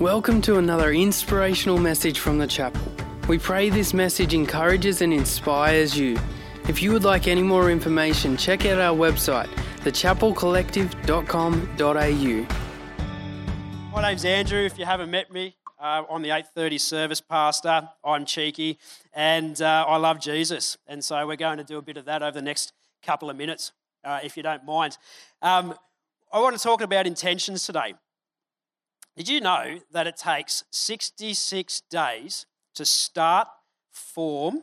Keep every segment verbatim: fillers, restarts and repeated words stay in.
Welcome to another inspirational message from the Chapel. We pray this message encourages and inspires you. If you would like any more information, check out our website, the chapel collective dot com dot a u. My name's Andrew, if you haven't met me. Uh, on the eight thirty service, pastor, I'm cheeky, and uh, I love Jesus. And so we're going to do a bit of that over the next couple of minutes, uh, if you don't mind. Um, I want to talk about intentions today. Did you know that it takes sixty-six days to start, form,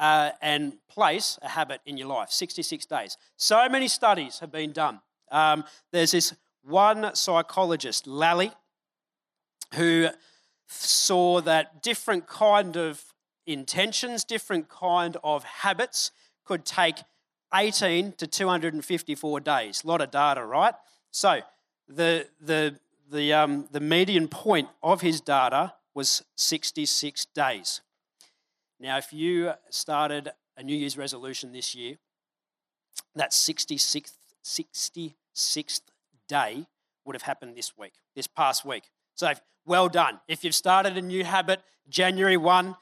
uh, and place a habit in your life? sixty-six days. So many studies have been done. Um, there's this one psychologist, Lally, who saw that different kind of intentions, different kind of habits could take eighteen to two hundred fifty-four days. A lot of data, right? So the the the um, the median point of his data was sixty-six days. Now, if you started a New Year's resolution this year, that sixty-sixth, sixty-sixth day would have happened this week, this past week. So well done. If you've started a new habit, January first,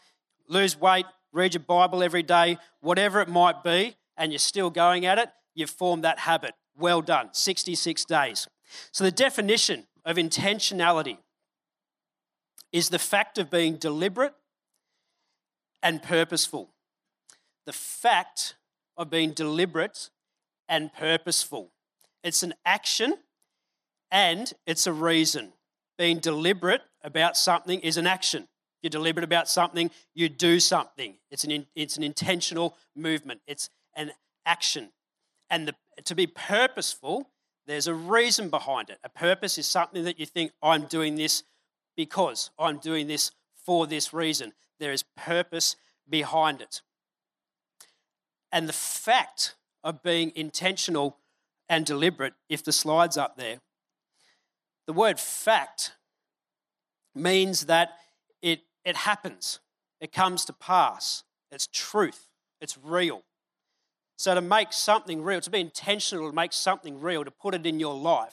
lose weight, read your Bible every day, whatever it might be, and you're still going at it, you've formed that habit. Well done. sixty-six days. So the definition of intentionality is the fact of being deliberate and purposeful. The fact of being deliberate and purposeful. It's an action and it's a reason. Being deliberate about something is an action. If you're deliberate about something, you do something. It's an in, it's an intentional movement. It's an action. And the, to be purposeful, there's a reason behind it. A purpose is something that you think, I'm doing this because I'm doing this for this reason. There is purpose behind it. And the fact of being intentional and deliberate, if the slide's up there, the word fact means that it, it happens, it comes to pass, it's truth, it's real. So to make something real, to be intentional to make something real, to put it in your life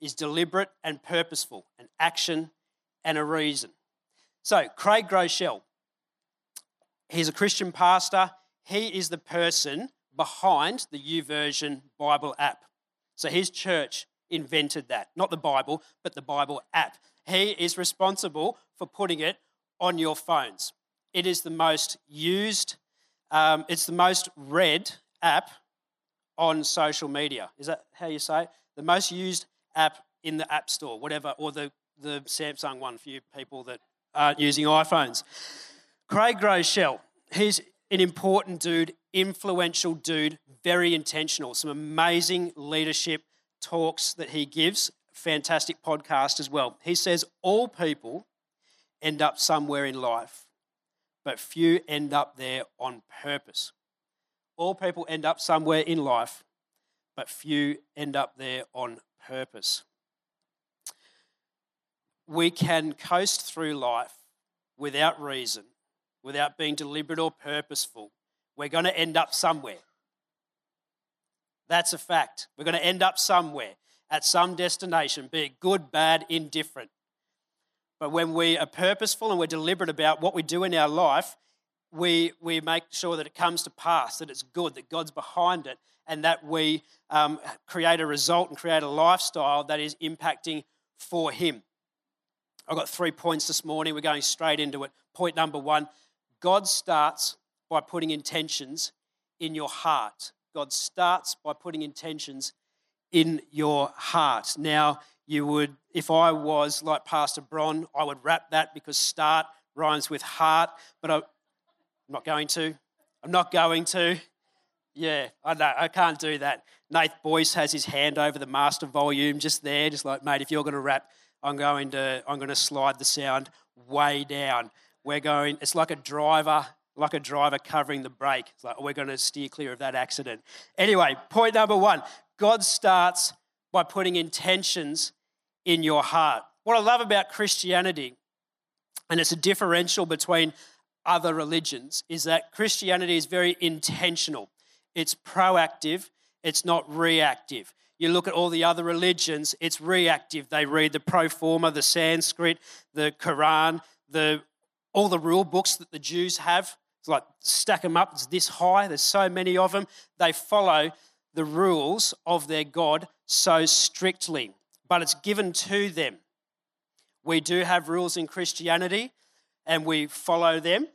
is deliberate and purposeful, an action and a reason. So Craig Groeschel, he's a Christian pastor. He is the person behind the YouVersion Bible app. So his church invented that, not the Bible, but the Bible app. He is responsible for putting it on your phones. It is the most used, um, it's the most read app on social media. Is that how you say it? The most used app in the App Store, whatever, or the, the Samsung one for you people that aren't using iPhones. Craig Groeschel, he's an important dude, influential dude, very intentional, some amazing leadership talks that he gives, fantastic podcast as well. He says all people end up somewhere in life, but few end up there on purpose. All people end up somewhere in life, but few end up there on purpose. We can coast through life without reason, without being deliberate or purposeful. We're going to end up somewhere. That's a fact. We're going to end up somewhere, at some destination, be it good, bad, indifferent. But when we are purposeful and we're deliberate about what we do in our life, we we make sure that it comes to pass, that it's good, that God's behind it, and that we um, create a result and create a lifestyle that is impacting for Him. I've got three points this morning. We're going straight into it. Point number one, God starts by putting intentions in your heart. God starts by putting intentions in your heart. Now, you would, if I was like Pastor Bron, I would wrap that because start rhymes with heart, but I, I'm not going to. I'm not going to. Yeah, I know, I can't do that. Nath Boyce has his hand over the master volume just there, just like, mate, if you're going to rap, I'm going to, I'm going to slide the sound way down. We're going, it's like a driver like a driver covering the brake. It's like, we're going to steer clear of that accident. Anyway, point number one, God starts by putting intentions in your heart. What I love about Christianity, and it's a differential between other religions, is that Christianity is very intentional. It's proactive. It's not reactive. You look at all the other religions, it's reactive. They read the pro forma, the Sanskrit, the Quran, the all the rule books that the Jews have. It's like stack them up, it's this high, there's so many of them. They follow the rules of their God so strictly, but it's given to them. We do have rules in Christianity and we follow them,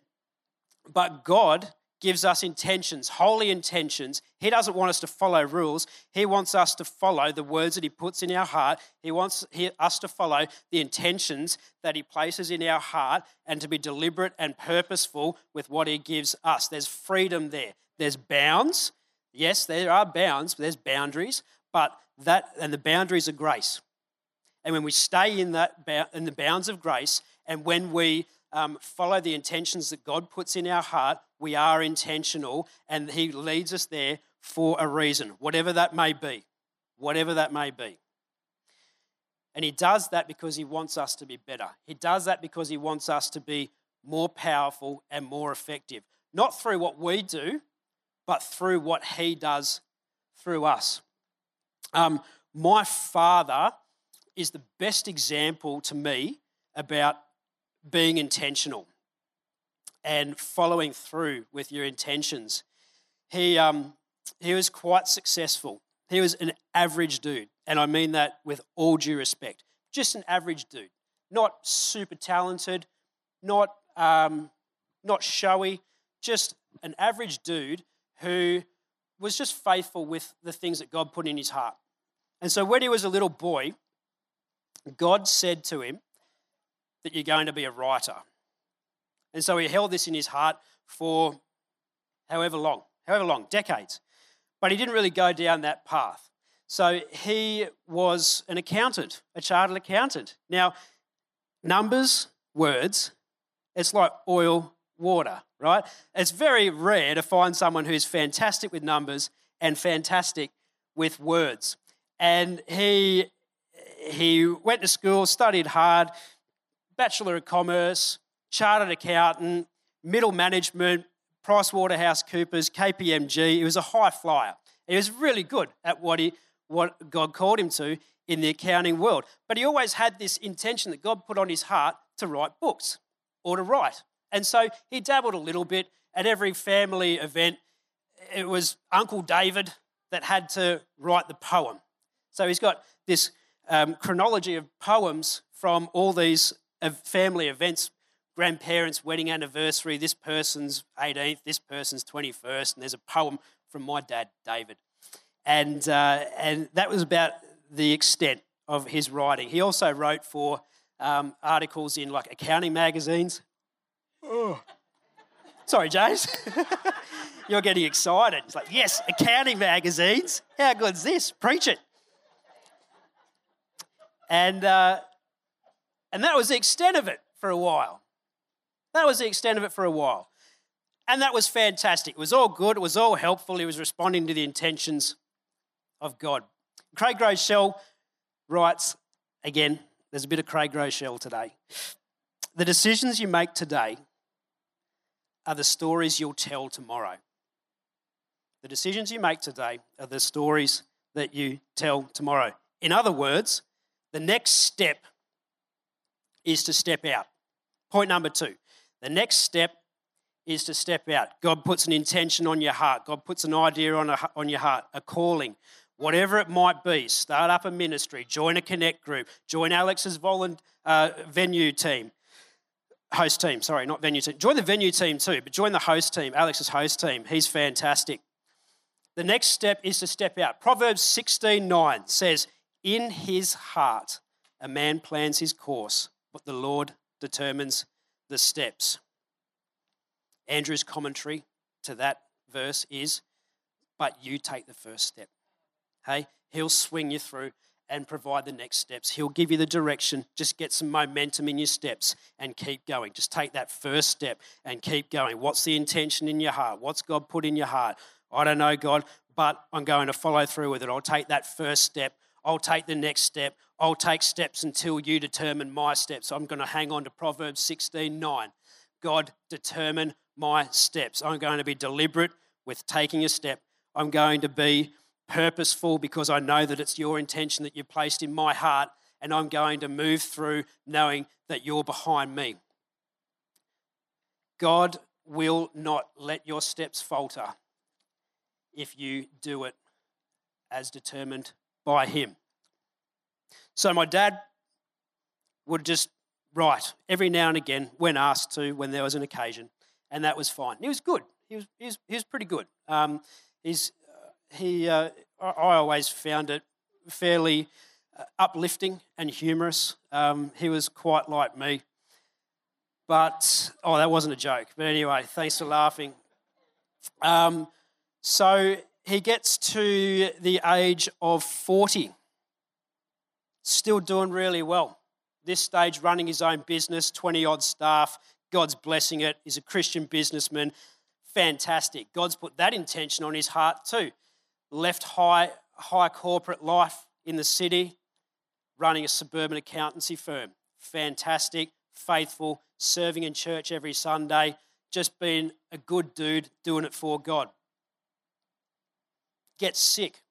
but God gives us intentions, holy intentions. He doesn't want us to follow rules. He wants us to follow the words that he puts in our heart. He wants us to follow the intentions that he places in our heart and to be deliberate and purposeful with what he gives us. There's freedom there. There's bounds. Yes, there are bounds, but there's boundaries, but that and the boundaries are grace. And when we stay in that in the bounds of grace and when we Um, follow the intentions that God puts in our heart, we are intentional, and he leads us there for a reason, whatever that may be, whatever that may be. And he does that because he wants us to be better. He does that because he wants us to be more powerful and more effective, not through what we do, but through what he does through us. Um, my father is the best example to me about being intentional and following through with your intentions. He um, he was quite successful. He was an average dude, and I mean that with all due respect. Just an average dude, not super talented, not um, not showy, just an average dude who was just faithful with the things that God put in his heart. And so when he was a little boy, God said to him that you're going to be a writer. And so he held this in his heart for however long, however long, decades. But he didn't really go down that path. So he was an accountant, a chartered accountant. Now, numbers, words, it's like oil, water, right? It's very rare to find someone who's fantastic with numbers and fantastic with words. And he he went to school, studied hard, Bachelor of Commerce, Chartered Accountant, Middle Management, PricewaterhouseCoopers, K P M G. He was a high flyer. He was really good at what he, what God called him to in the accounting world. But he always had this intention that God put on his heart to write books or to write. And so he dabbled a little bit. At every family event, it was Uncle David that had to write the poem. So he's got this um, chronology of poems from all these of family events, grandparents' wedding anniversary, this person's eighteenth, this person's twenty-first, and there's a poem from my dad, David. And uh, and that was about the extent of his writing. He also wrote for um, articles in like accounting magazines. Oh. Sorry, James. You're getting excited. It's like, yes, accounting magazines. How good's this? Preach it. And... Uh, And that was the extent of it for a while. That was the extent of it for a while. And that was fantastic. It was all good. It was all helpful. He was responding to the intentions of God. Craig Groeschel writes, again, there's a bit of Craig Groeschel today. The decisions you make today are the stories you'll tell tomorrow. The decisions you make today are the stories that you tell tomorrow. In other words, the next step is to step out. Point number two, the next step is to step out. God puts an intention on your heart. God puts an idea on, a, on your heart, a calling, whatever it might be. Start up a ministry, join a connect group, join Alex's volunteer uh, venue team, host team, sorry, not venue team. Join the venue team too, but join the host team, Alex's host team. He's fantastic. The next step is to step out. Proverbs sixteen nine says, in his heart a man plans his course, but the Lord determines the steps. Andrew's commentary to that verse is, but you take the first step. Hey, he'll swing you through and provide the next steps. He'll give you the direction. Just get some momentum in your steps and keep going. Just take that first step and keep going. What's the intention in your heart? What's God put in your heart? I don't know, God, but I'm going to follow through with it. I'll take that first step. I'll take the next step. I'll take steps until you determine my steps. I'm going to hang on to Proverbs sixteen nine. God, determine my steps. I'm going to be deliberate with taking a step. I'm going to be purposeful because I know that it's your intention that you've placed in my heart, and I'm going to move through knowing that you're behind me. God will not let your steps falter if you do it as determined by him. So my dad would just write every now and again when asked to, when there was an occasion, and that was fine. He was good. He was he was, he was pretty good. Um, he's he. Uh, I always found it fairly uplifting and humorous. Um, he was quite like me. But, oh, that wasn't a joke. But anyway, thanks for laughing. Um, so he gets to the age of forty, still doing really well. This stage, running his own business, twenty-odd staff, God's blessing it. He's a Christian businessman. Fantastic. God's put that intention on his heart too. Left high, high corporate life in the city, running a suburban accountancy firm. Fantastic. Faithful, serving in church every Sunday, just being a good dude, doing it for God. Gets sick,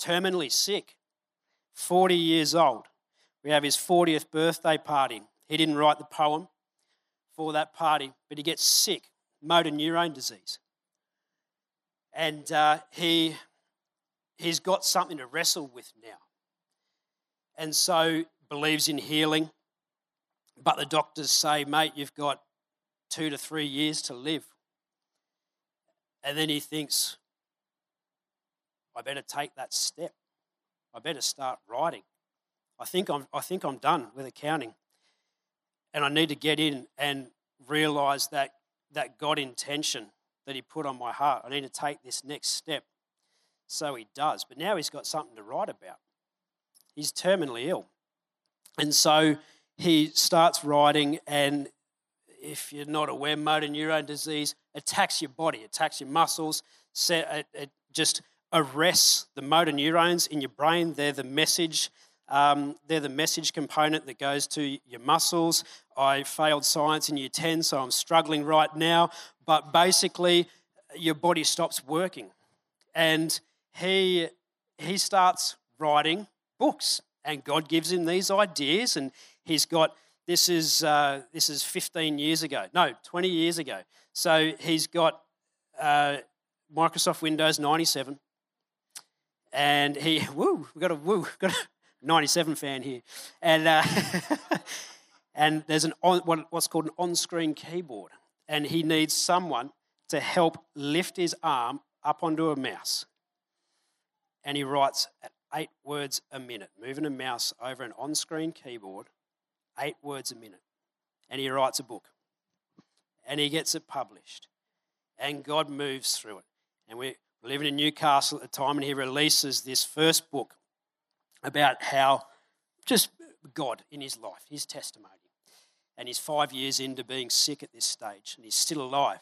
terminally sick, forty years old. We have his fortieth birthday party. He didn't write the poem for that party, but he gets sick, motor neurone disease. And uh, he, he's got something to wrestle with now. And so believes in healing, but the doctors say, mate, you've got two to three years to live. And then he thinks, I better take that step. I better start writing. I think I'm I think I'm done with accounting. And I need to get in and realise that that God intention that he put on my heart. I need to take this next step. So he does. But now he's got something to write about. He's terminally ill. And so he starts writing, and if you're not aware, motor neurone disease attacks your body, attacks your muscles, it just arrests the motor neurons in your brain. They're the message, um, they're the message component that goes to your muscles. I failed science in year ten, so I'm struggling right now. But basically, your body stops working. And he he starts writing books. And God gives him these ideas, and he's got, this is uh, this is fifteen years ago. No, twenty years ago. So he's got uh, Microsoft Windows ninety-seven, and he, woo, we've got a, woo, got a ninety-seven fan here. And uh, and there's an on, what's called an on-screen keyboard, and he needs someone to help lift his arm up onto a mouse. And he writes eight words a minute, moving a mouse over an on-screen keyboard, eight words a minute. And he writes a book. And he gets it published. And God moves through it. And we're living in Newcastle at the time, and he releases this first book about how just God in his life, his testimony. And he's five years into being sick at this stage, and he's still alive.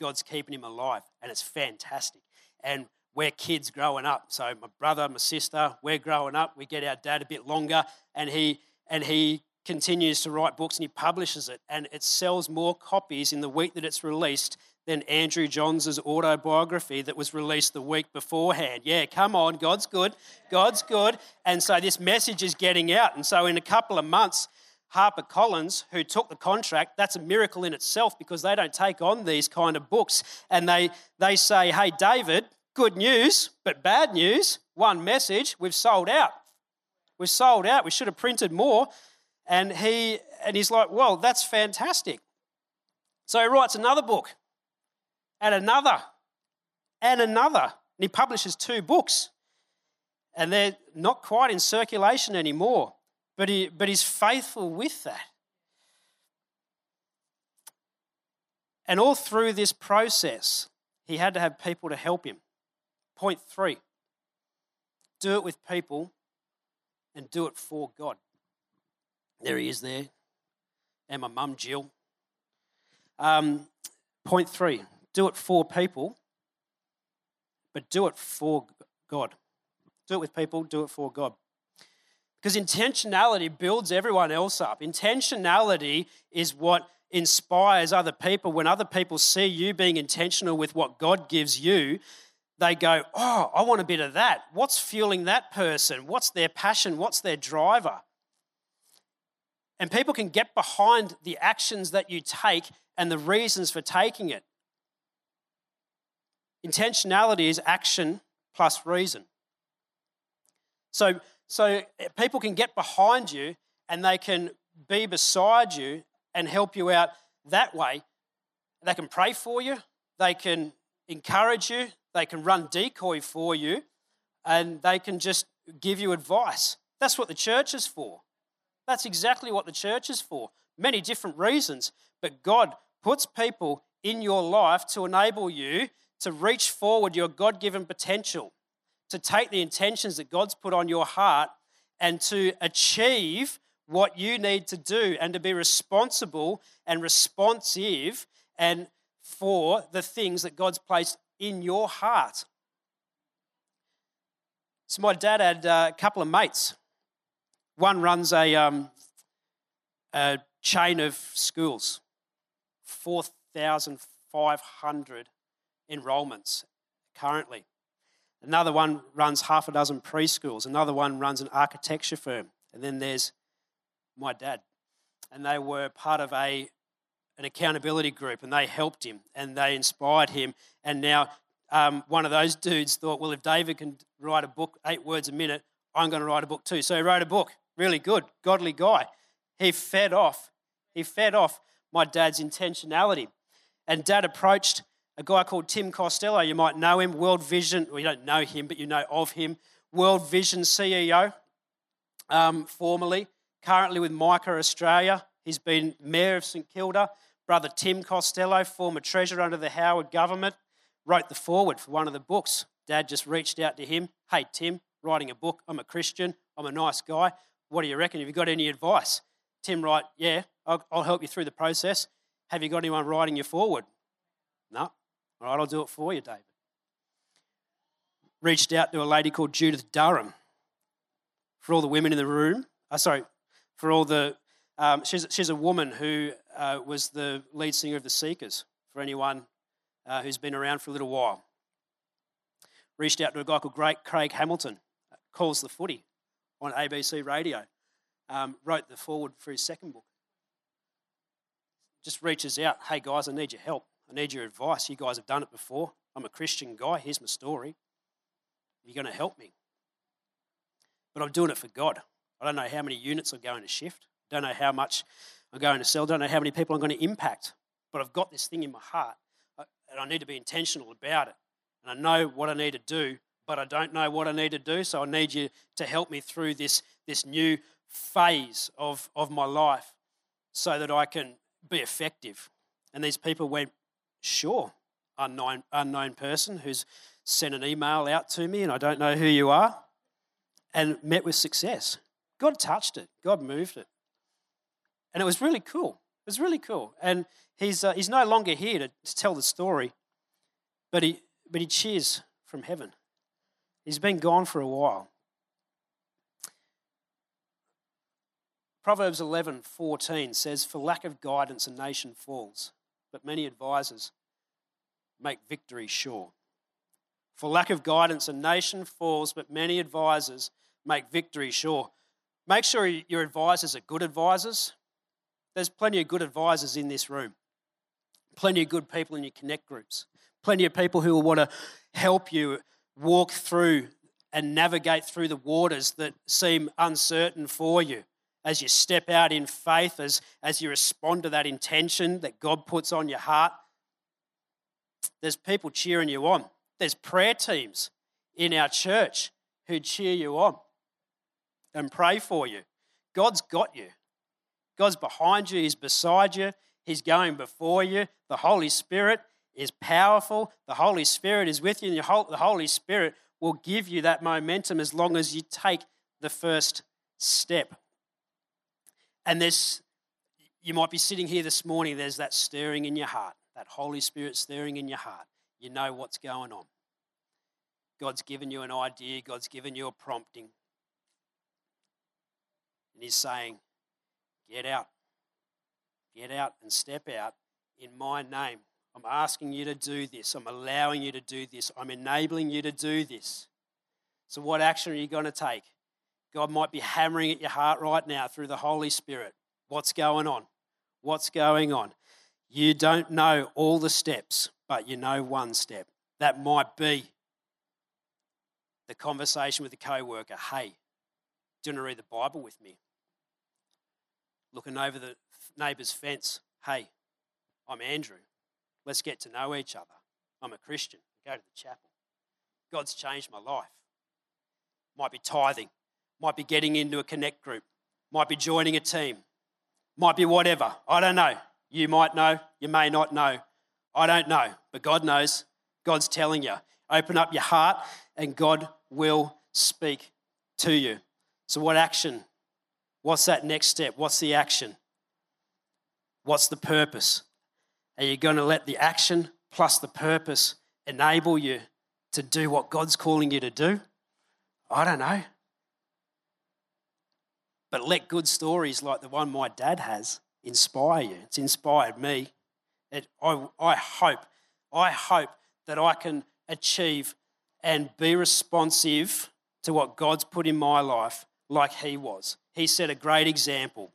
God's keeping him alive, and it's fantastic. And we're kids growing up. So my brother, my sister, we're growing up. We get our dad a bit longer, and he and he continues to write books, and he publishes it, and it sells more copies in the week that it's released than Andrew Johns' autobiography that was released the week beforehand. Yeah, come on, God's good. God's good. And so this message is getting out. And so in a couple of months, HarperCollins, who took the contract, that's a miracle in itself because they don't take on these kind of books. And they they say, hey, David, good news, but bad news, one message, we've sold out. We've sold out. We should have printed more. And he and he's like, well, that's fantastic. So he writes another book and another and another. And he publishes two books. And they're not quite in circulation anymore. But he but he's faithful with that. And all through this process, he had to have people to help him. Point three, do it with people and do it for God. There he is there, and my mum, Jill. Um, point three, do it for people, but do it for God. Do it with people, do it for God. Because intentionality builds everyone else up. Intentionality is what inspires other people. When other people see you being intentional with what God gives you, they go, oh, I want a bit of that. What's fueling that person? What's their passion? What's their driver? And people can get behind the actions that you take and the reasons for taking it. Intentionality is action plus reason. So, so people can get behind you and they can be beside you and help you out that way. They can pray for you. They can encourage you. They can run decoy for you. And they can just give you advice. That's what the church is for. That's exactly what the church is for. Many different reasons. But God puts people in your life to enable you to reach forward your God-given potential, to take the intentions that God's put on your heart and to achieve what you need to do and to be responsible and responsive and for the things that God's placed in your heart. So my dad had a couple of mates. One runs a, um, a chain of schools, four thousand five hundred enrolments currently. Another one runs half a dozen preschools. Another one runs an architecture firm. And then there's my dad. And they were part of a an accountability group, and they helped him and they inspired him. And now um, one of those dudes thought, well, if David can write a book, eight words a minute, I'm going to write a book too. So he wrote a book. Really good, godly guy. He fed off. He fed off my dad's intentionality. And Dad approached a guy called Tim Costello, you might know him, World Vision, well, you don't know him, but you know of him, World Vision C E O, um, formerly, currently with Micah Australia. He's been Mayor of St Kilda. Brother Tim Costello, former Treasurer under the Howard government, wrote the foreword for one of the books. Dad just reached out to him. Hey, Tim, writing a book. I'm a Christian. I'm a nice guy. What do you reckon? Have you got any advice? Tim write, yeah, I'll, I'll help you through the process. Have you got anyone writing your foreword? No. All right, I'll do it for you, David. Reached out to a lady called Judith Durham. For all the women in the room, uh, sorry, for all the, um, she's, she's a woman who uh, was the lead singer of the Seekers, for anyone uh, who's been around for a little while. Reached out to a guy called Craig Hamilton, calls the footy on A B C Radio, um, wrote the foreword for his second book. Just reaches out, hey guys, I need your help. I need your advice. You guys have done it before. I'm a Christian guy. Here's my story. You're going to help me. But I'm doing it for God. I don't know how many units I'm going to shift. I don't know how much I'm going to sell. I don't know how many people I'm going to impact. But I've got this thing in my heart, and I need to be intentional about it. And I know what I need to do, but I don't know what I need to do, so I need you to help me through this, this new phase of, of my life so that I can be effective. And these people went, sure, unknown unknown person who's sent an email out to me and I don't know who you are, and met with success. God touched it. God moved it. And it was really cool. It was really cool. And he's uh, he's no longer here to, to tell the story, but he, but he cheers from heaven. He's been gone for a while. Proverbs eleven fourteen says, for lack of guidance a nation falls, but many advisors make victory sure. For lack of guidance, a nation falls, but many advisors make victory sure. Make sure your advisors are good advisors. There's plenty of good advisors in this room, plenty of good people in your connect groups, plenty of people who will want to help you walk through and navigate through the waters that seem uncertain for you. As you step out in faith, as, as you respond to that intention that God puts on your heart, there's people cheering you on. There's prayer teams in our church who cheer you on and pray for you. God's got you. God's behind you. He's beside you. He's going before you. The Holy Spirit is powerful. The Holy Spirit is with you, and the Holy Spirit will give you that momentum as long as you take the first step. And there's, you might be sitting here this morning, there's that stirring in your heart, that Holy Spirit stirring in your heart. You know what's going on. God's given you an idea. God's given you a prompting. And he's saying, get out. Get out and step out in my name. I'm asking you to do this. I'm allowing you to do this. I'm enabling you to do this. So what action are you going to take? God might be hammering at your heart right now through the Holy Spirit. What's going on? What's going on? You don't know all the steps, but you know one step. That might be the conversation with a co-worker. Hey, do you want to read the Bible with me? Looking over the neighbour's fence. Hey, I'm Andrew. Let's get to know each other. I'm a Christian. Go to the chapel. God's changed my life. Might be tithing. Might be getting into a connect group. Might be joining a team. Might be whatever. I don't know. You might know. You may not know. I don't know. But God knows. God's telling you. Open up your heart and God will speak to you. So what action? What's that next step? What's the action? What's the purpose? Are you going to let the action plus the purpose enable you to do what God's calling you to do? I don't know. But let good stories like the one my dad has inspire you. It's inspired me. It, I, I hope, I hope that I can achieve and be responsive to what God's put in my life like he was. He set a great example,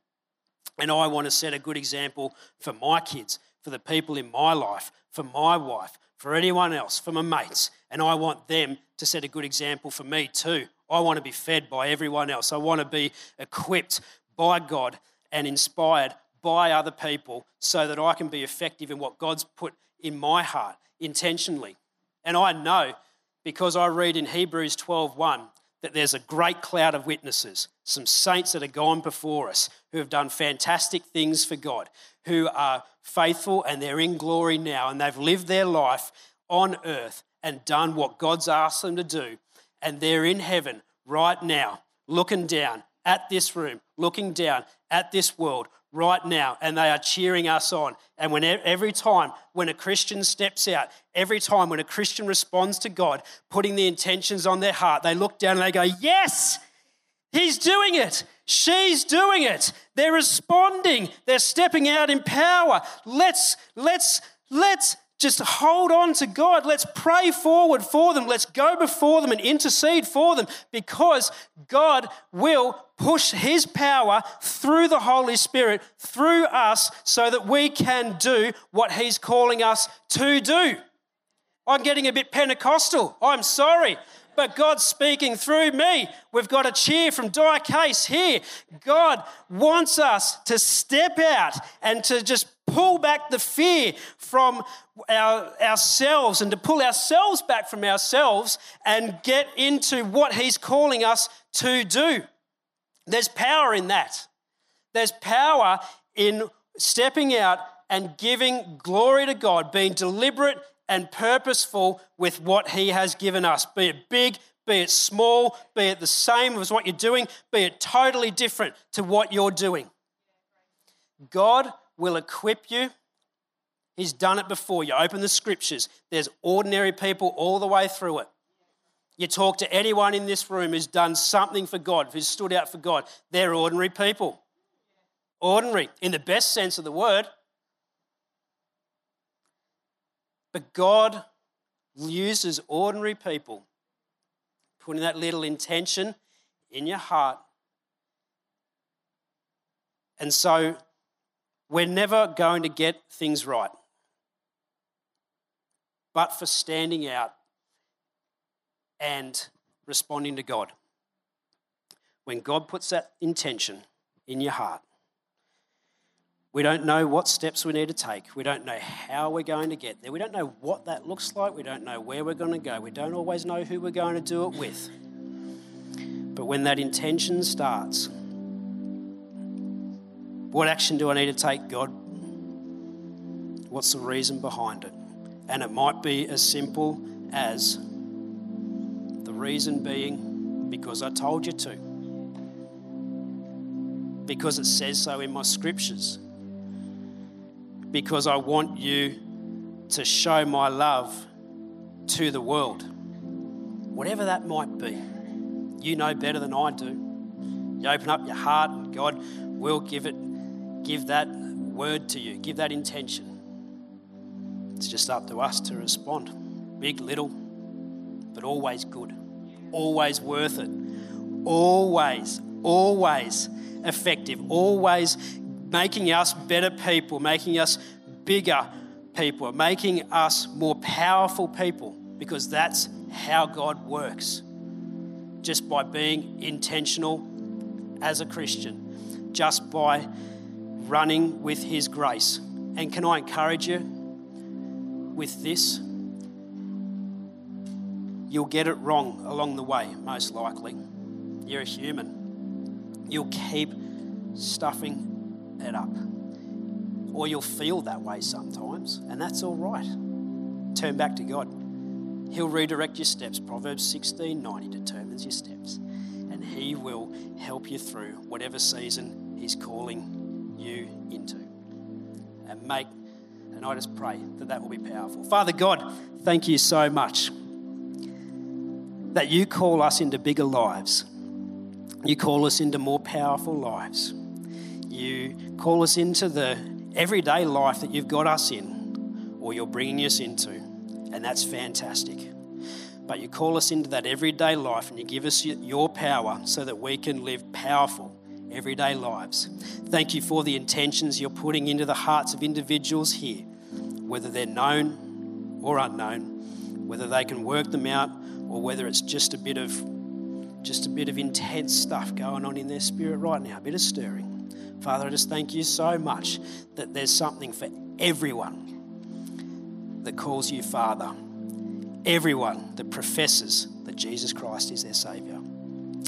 and I want to set a good example for my kids, for the people in my life, for my wife, for anyone else, for my mates, and I want them to set a good example for me too. I want to be fed by everyone else. I want to be equipped by God and inspired by other people so that I can be effective in what God's put in my heart intentionally. And I know, because I read in Hebrews twelve one, that there's a great cloud of witnesses, some saints that are gone before us, who have done fantastic things for God, who are faithful and they're in glory now, and they've lived their life on earth and done what God's asked them to do, and they're in heaven right now, looking down at this room, looking down at this world right now, and they are cheering us on. And when every time when a Christian steps out, every time when a Christian responds to God, putting the intentions on their heart, they look down and they go, yes, he's doing it. She's doing it. They're responding. They're stepping out in power. Let's, let's, let's just hold on to God. Let's pray forward for them. Let's go before them and intercede for them, because God will push his power through the Holy Spirit, through us, so that we can do what he's calling us to do. I'm getting a bit Pentecostal. I'm sorry. But God's speaking through me. We've got a cheer from Di Case here. God wants us to step out and to just pull back the fear from our, ourselves and to pull ourselves back from ourselves and get into what he's calling us to do. There's power in that. There's power in stepping out and giving glory to God, being deliberate and purposeful with what he has given us, be it big, be it small, be it the same as what you're doing, be it totally different to what you're doing. God will equip you. He's done it before. You open the scriptures. There's ordinary people all the way through it. You talk to anyone in this room who's done something for God, who's stood out for God. They're ordinary people. Ordinary, in the best sense of the word. But God uses ordinary people, putting that little intention in your heart. And so we're never going to get things right. But for standing out and responding to God. When God puts that intention in your heart, we don't know what steps we need to take. We don't know how we're going to get there. We don't know what that looks like. We don't know where we're going to go. We don't always know who we're going to do it with. But when that intention starts, what action do I need to take, God? What's the reason behind it? And it might be as simple as the reason being because I told you to, because it says so in my scriptures, because I want you to show my love to the world. Whatever that might be, you know better than I do. You open up your heart and God will give it, give that word to you, give that intention. It's just up to us to respond. Big, little, but always good. Always worth it. Always, always effective. Always making us better people, making us bigger people, making us more powerful people, because that's how God works. Just by being intentional as a Christian, just by running with His grace. And can I encourage you with this? You'll get it wrong along the way, most likely. You're a human. You'll keep stuffing it up. Or you'll feel that way sometimes, and that's all right. Turn back to God. He'll redirect your steps. Proverbs sixteen nine determines your steps, and He will help you through whatever season He's calling you into. And make, and I just pray that that will be powerful. Father God, thank You so much that You call us into bigger lives. You call us into more powerful lives. You call us into the everyday life that You've got us in, or You're bringing us into, and that's fantastic. But You call us into that everyday life, and You give us Your power so that we can live powerful everyday lives. Thank You for the intentions You're putting into the hearts of individuals here, whether they're known or unknown, whether they can work them out, or whether it's just a bit of just a bit of intense stuff going on in their spirit right now, a bit of stirring. Father, I just thank You so much that there's something for everyone that calls You Father, everyone that professes that Jesus Christ is their Saviour.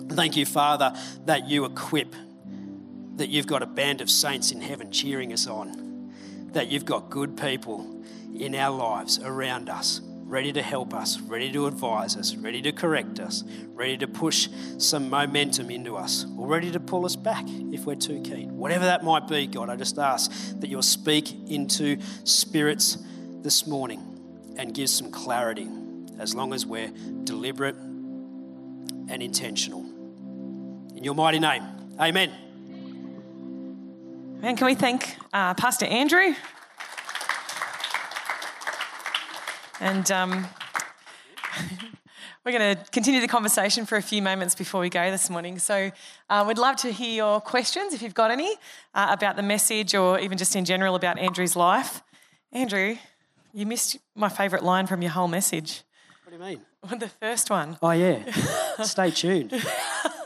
Thank You, Father, that You equip, that You've got a band of saints in heaven cheering us on, that You've got good people in our lives around us, ready to help us, ready to advise us, ready to correct us, ready to push some momentum into us, or ready to pull us back if we're too keen. Whatever that might be, God, I just ask that You'll speak into spirits this morning and give some clarity, as long as we're deliberate and intentional. In Your mighty name, amen. And can we thank uh, Pastor Andrew? And um, we're going to continue the conversation for a few moments before we go this morning. So uh, we'd love to hear your questions, if you've got any, uh, about the message or even just in general about Andrew's life. Andrew, you missed my favourite line from your whole message. What do you mean? Well, the first one. Oh, yeah. Stay tuned.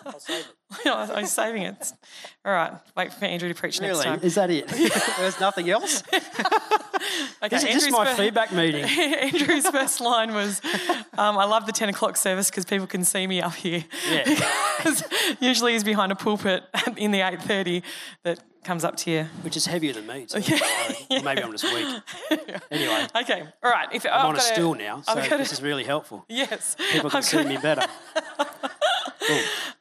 I'll save it. I was saving it. All right, wait for Andrew to preach really? next time. Is that it? There's nothing else? Okay, this is just my first, feedback meeting. Andrew's first line was, um, I love the ten o'clock service because people can see me up here. Yeah. Usually he's behind a pulpit in the eight thirty that comes up to you. Which is heavier than me. So yeah. Yeah. Maybe I'm just weak. Yeah. Anyway. Okay, all right. If, oh, I'm I've on a stool a, now, so this a, is really helpful. Yes. People can I've see me better. Ooh,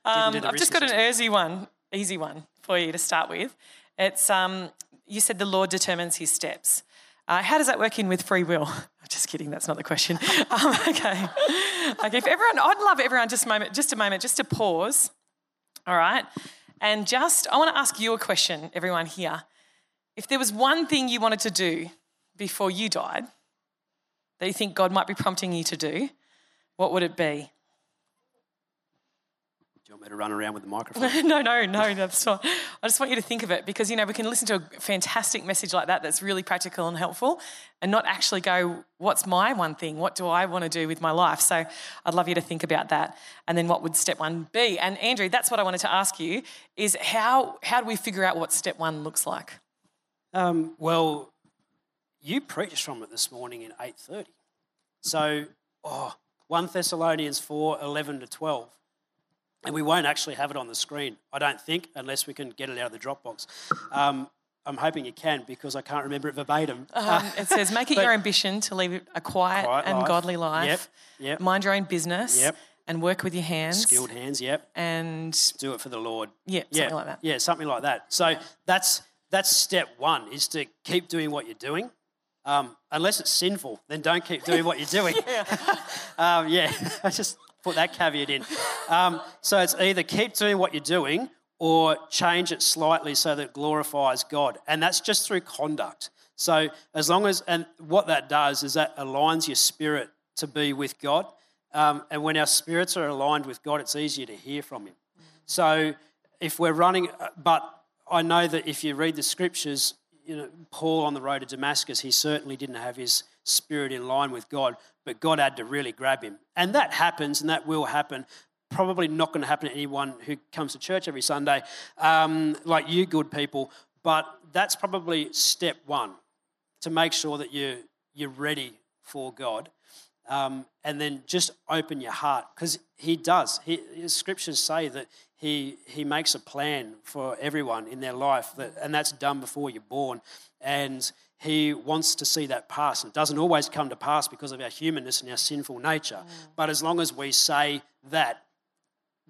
um, I've just got an easy one, easy one for you to start with. It's um, you said the Lord determines His steps. Uh, how does that work in with free will? I'm just kidding. That's not the question. um, okay, okay. If everyone, I'd love everyone just a moment, just a moment, just to pause. All right, and just I want to ask you a question, everyone here. If there was one thing you wanted to do before you died, that you think God might be prompting you to do, what would it be? Do you want me to run around with the microphone? No, no, no, that's not. I just want you to think of it because, you know, we can listen to a fantastic message like that that's really practical and helpful and not actually go, what's my one thing? What do I want to do with my life? So I'd love you to think about that. And then what would step one be? And, Andrew, that's what I wanted to ask you is how, how do we figure out what step one looks like? Um, well, you preached from it this morning in eight thirty. So oh, First Thessalonians four, eleven to twelve. And we won't actually have it on the screen, I don't think, unless we can get it out of the Dropbox. Um, I'm hoping you can because I can't remember it verbatim. Um, it says, make it your ambition to live a quiet, quiet and life. godly life. Yep, yep. Mind your own business. Yep. And work with your hands. Skilled hands, yep. And do it for the Lord. Yep, yeah, something like that. Yeah, something like that. So yeah. that's that's step one is to keep doing what you're doing. Um, unless it's sinful, then don't keep doing what you're doing. yeah. um, yeah, I just... Put that caveat in. Um, so it's either keep doing what you're doing or change it slightly so that it glorifies God. And that's just through conduct. So as long as, and what that does is that aligns your spirit to be with God. Um, and when our spirits are aligned with God, it's easier to hear from him. So if we're running, but I know that if you read the scriptures, you know, Paul on the road to Damascus, he certainly didn't have his spirit in line with God, but God had to really grab him. And that happens, and that will happen. Probably not going to happen to anyone who comes to church every Sunday, um, like you good people, but that's probably step one, to make sure that you, you're ready for God. Um, and then just open your heart, because he does. He, his scriptures say that he he makes a plan for everyone in their life, that, and that's done before you're born. And he wants to see that pass. It doesn't always come to pass because of our humanness and our sinful nature. Mm. But as long as we say that,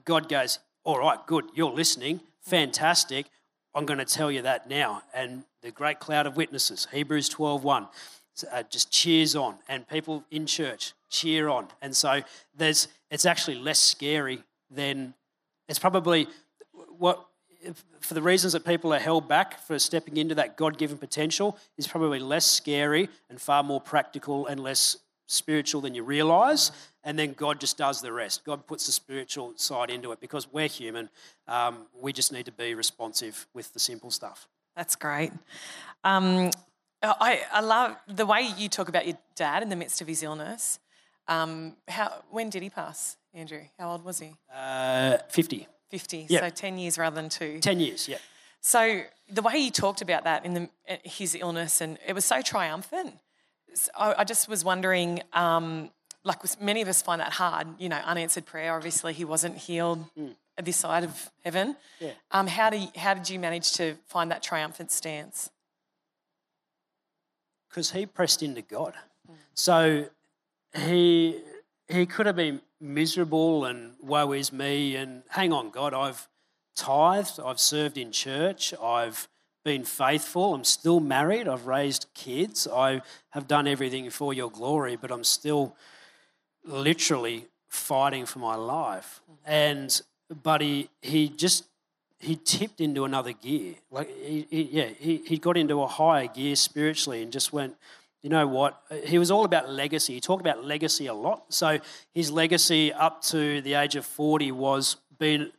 God goes, all right, good, you're listening, fantastic. I'm going to tell you that now. And the great cloud of witnesses, Hebrews twelve one. Uh, just cheers on, and people in church cheer on. And so there's, it's actually less scary than, it's probably what, if, for the reasons that people are held back for stepping into that God-given potential, is probably less scary and far more practical and less spiritual than you realise. And then God just does the rest. God puts the spiritual side into it because we're human. Um, we just need to be responsive with the simple stuff. That's great. Um I, I love the way you talk about your dad in the midst of his illness. Um, how when did he pass, Andrew? How old was he? Uh, fifty. Fifty. Yep. So ten years rather than two. Ten years. Yeah. So the way you talked about that in the, his illness, and it was so triumphant. So I, I just was wondering, um, like many of us find that hard, you know, unanswered prayer. Obviously, he wasn't healed mm. at this side of heaven. Yeah. Um, how do you, how did you manage to find that triumphant stance? Because he pressed into God. So he he could have been miserable and woe is me and hang on, God, I've tithed, I've served in church, I've been faithful, I'm still married, I've raised kids, I have done everything for your glory, but I'm still literally fighting for my life. And but he, he just... he tipped into another gear. Like, he, he, yeah, he, he got into a higher gear spiritually and just went, you know what? He was all about legacy. He talked about legacy a lot. So his legacy up to the age of forty was being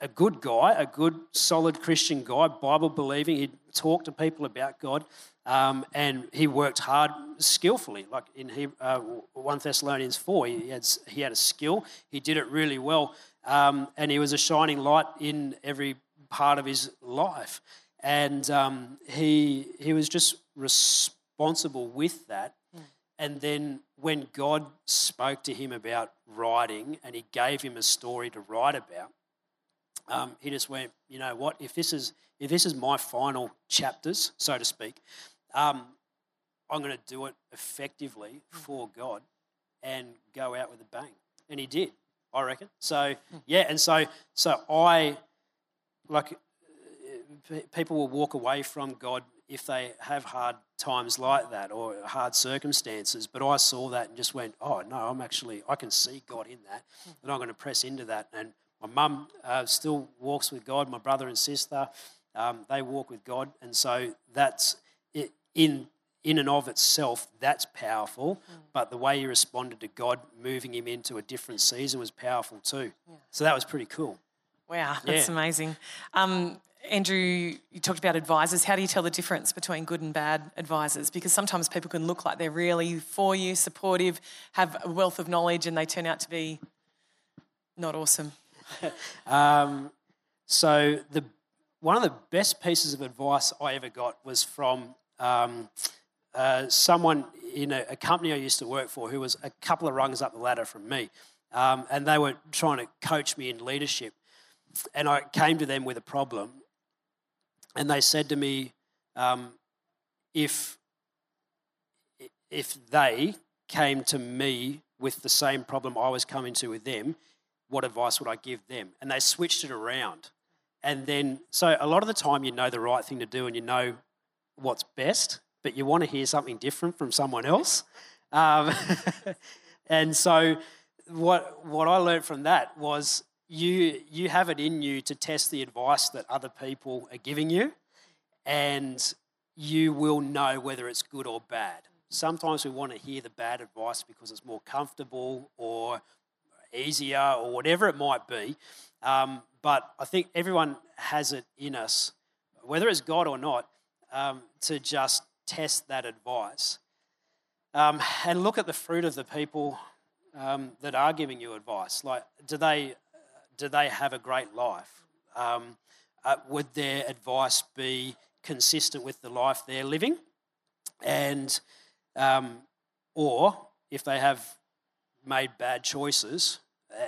a good guy, a good, solid Christian guy, Bible-believing. He talked to people about God, um, and he worked hard skillfully. Like in Hebrew, uh, First Thessalonians four, he had, he had a skill. He did it really well. Um, and he was a shining light in every part of his life. And um, he he was just responsible with that. Mm. And then when God spoke to him about writing and he gave him a story to write about, um, he just went, you know what, if this is if this is my final chapters, so to speak, um, I'm going to do it effectively for God and go out with a bang. And he did. I reckon. So, yeah, and so so I, like, people will walk away from God if they have hard times like that or hard circumstances, but I saw that and just went, oh, no, I'm actually, I can see God in that, and I'm going to press into that. And my mum uh, still walks with God, my brother and sister, um, they walk with God, and so that's, it, in in and of itself, that's powerful, mm. but the way he responded to God moving him into a different season was powerful too. Yeah. So that was pretty cool. Wow, that's yeah. amazing. Um, Andrew, you talked about advisors. How do you tell the difference between good and bad advisors? Because sometimes people can look like they're really for you, supportive, have a wealth of knowledge, and they turn out to be not awesome. um, so the one of the best pieces of advice I ever got was from... Um, Uh, someone in a, a company I used to work for who was a couple of rungs up the ladder from me, um, and they were trying to coach me in leadership. And I came to them with a problem, and they said to me, um, if, if they came to me with the same problem I was coming to with them, what advice would I give them? And they switched it around. And then, so a lot of the time you know the right thing to do and you know what's best, but you want to hear something different from someone else. Um, and so what what I learned from that was you you have it in you to test the advice that other people are giving you, and you will know whether it's good or bad. Sometimes we want to hear the bad advice because it's more comfortable or easier or whatever it might be. Um, but I think everyone has it in us, whether it's God or not, um, to just test that advice. Um, and look at the fruit of the people um, that are giving you advice. Like, do they do they have a great life? Um, uh, would their advice be consistent with the life they're living? And um, or if they have made bad choices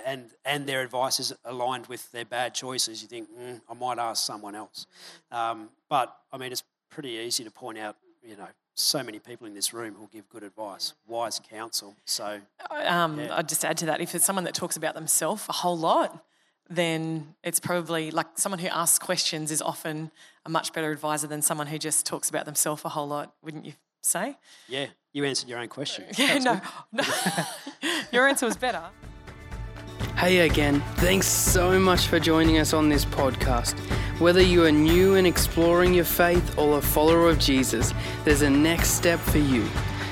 and and their advice is aligned with their bad choices, you think, mm, I might ask someone else. Um, but I mean, it's pretty easy to point out, you know, so many people in this room who give good advice, wise counsel. So um, yeah. I'd just add to that, if it's someone that talks about themselves a whole lot, then it's probably like someone who asks questions is often a much better advisor than someone who just talks about themselves a whole lot, wouldn't you say? Yeah, you answered your own question. Yeah, no, no. Your answer was better. Hey again, thanks so much for joining us on this podcast. Whether you are new and exploring your faith or a follower of Jesus, there's a next step for you.